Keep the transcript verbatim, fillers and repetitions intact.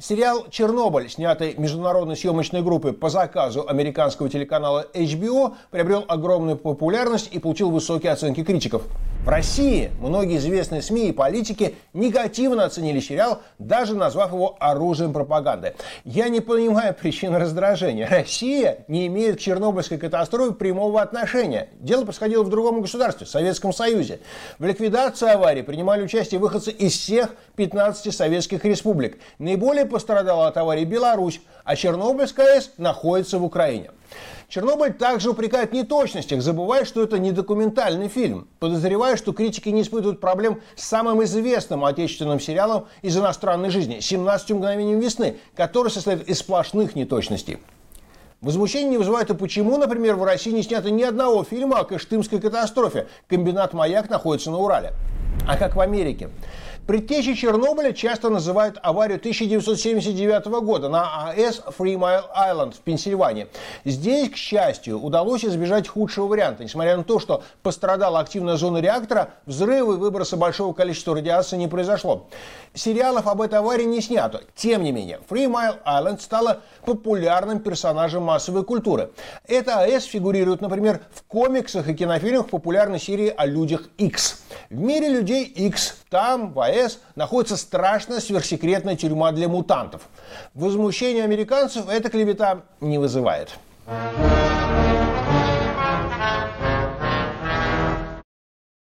Сериал «Чернобыль», снятый международной съемочной группой по заказу американского телеканала эйч би о, приобрел огромную популярность и получил высокие оценки критиков. В России многие известные СМИ и политики негативно оценили сериал, даже назвав его оружием пропаганды. Я не понимаю причин раздражения. Россия не имеет к чернобыльской катастрофе прямого отношения. Дело происходило в другом государстве, Советском Союзе. В ликвидации аварии принимали участие выходцы из всех пятнадцати советских республик. Наиболее пострадала от аварии Беларусь, а Чернобыльская АЭС находится в Украине. Чернобыль также упрекает в неточностях, забывая, что это не документальный фильм. Подозреваю, что критики не испытывают проблем с самым известным отечественным сериалом из иностранной жизни «семнадцать мгновений весны», который состоит из сплошных неточностей. Возмущение не вызывает и почему, например, в России не снято ни одного фильма о Кыштымской катастрофе. Комбинат «Маяк» находится на Урале. А как в Америке? Предтечей Чернобыля часто называют аварию тысяча девятьсот семьдесят девятого года на АЭС Фримайл Айланд в Пенсильвании. Здесь, к счастью, удалось избежать худшего варианта. Несмотря на то, что пострадала активная зона реактора, взрывы и выброса большого количества радиации не произошло. Сериалов об этой аварии не снято. Тем не менее, Фримайл Айланд стала популярным персонажем массовой культуры. Эта АЭС фигурирует, например, в комиксах и кинофильмах популярной серии «О людях Икс». В мире людей Икс, там, в АЭС, находится страшная сверхсекретная тюрьма для мутантов. Возмущение американцев эта клевета не вызывает.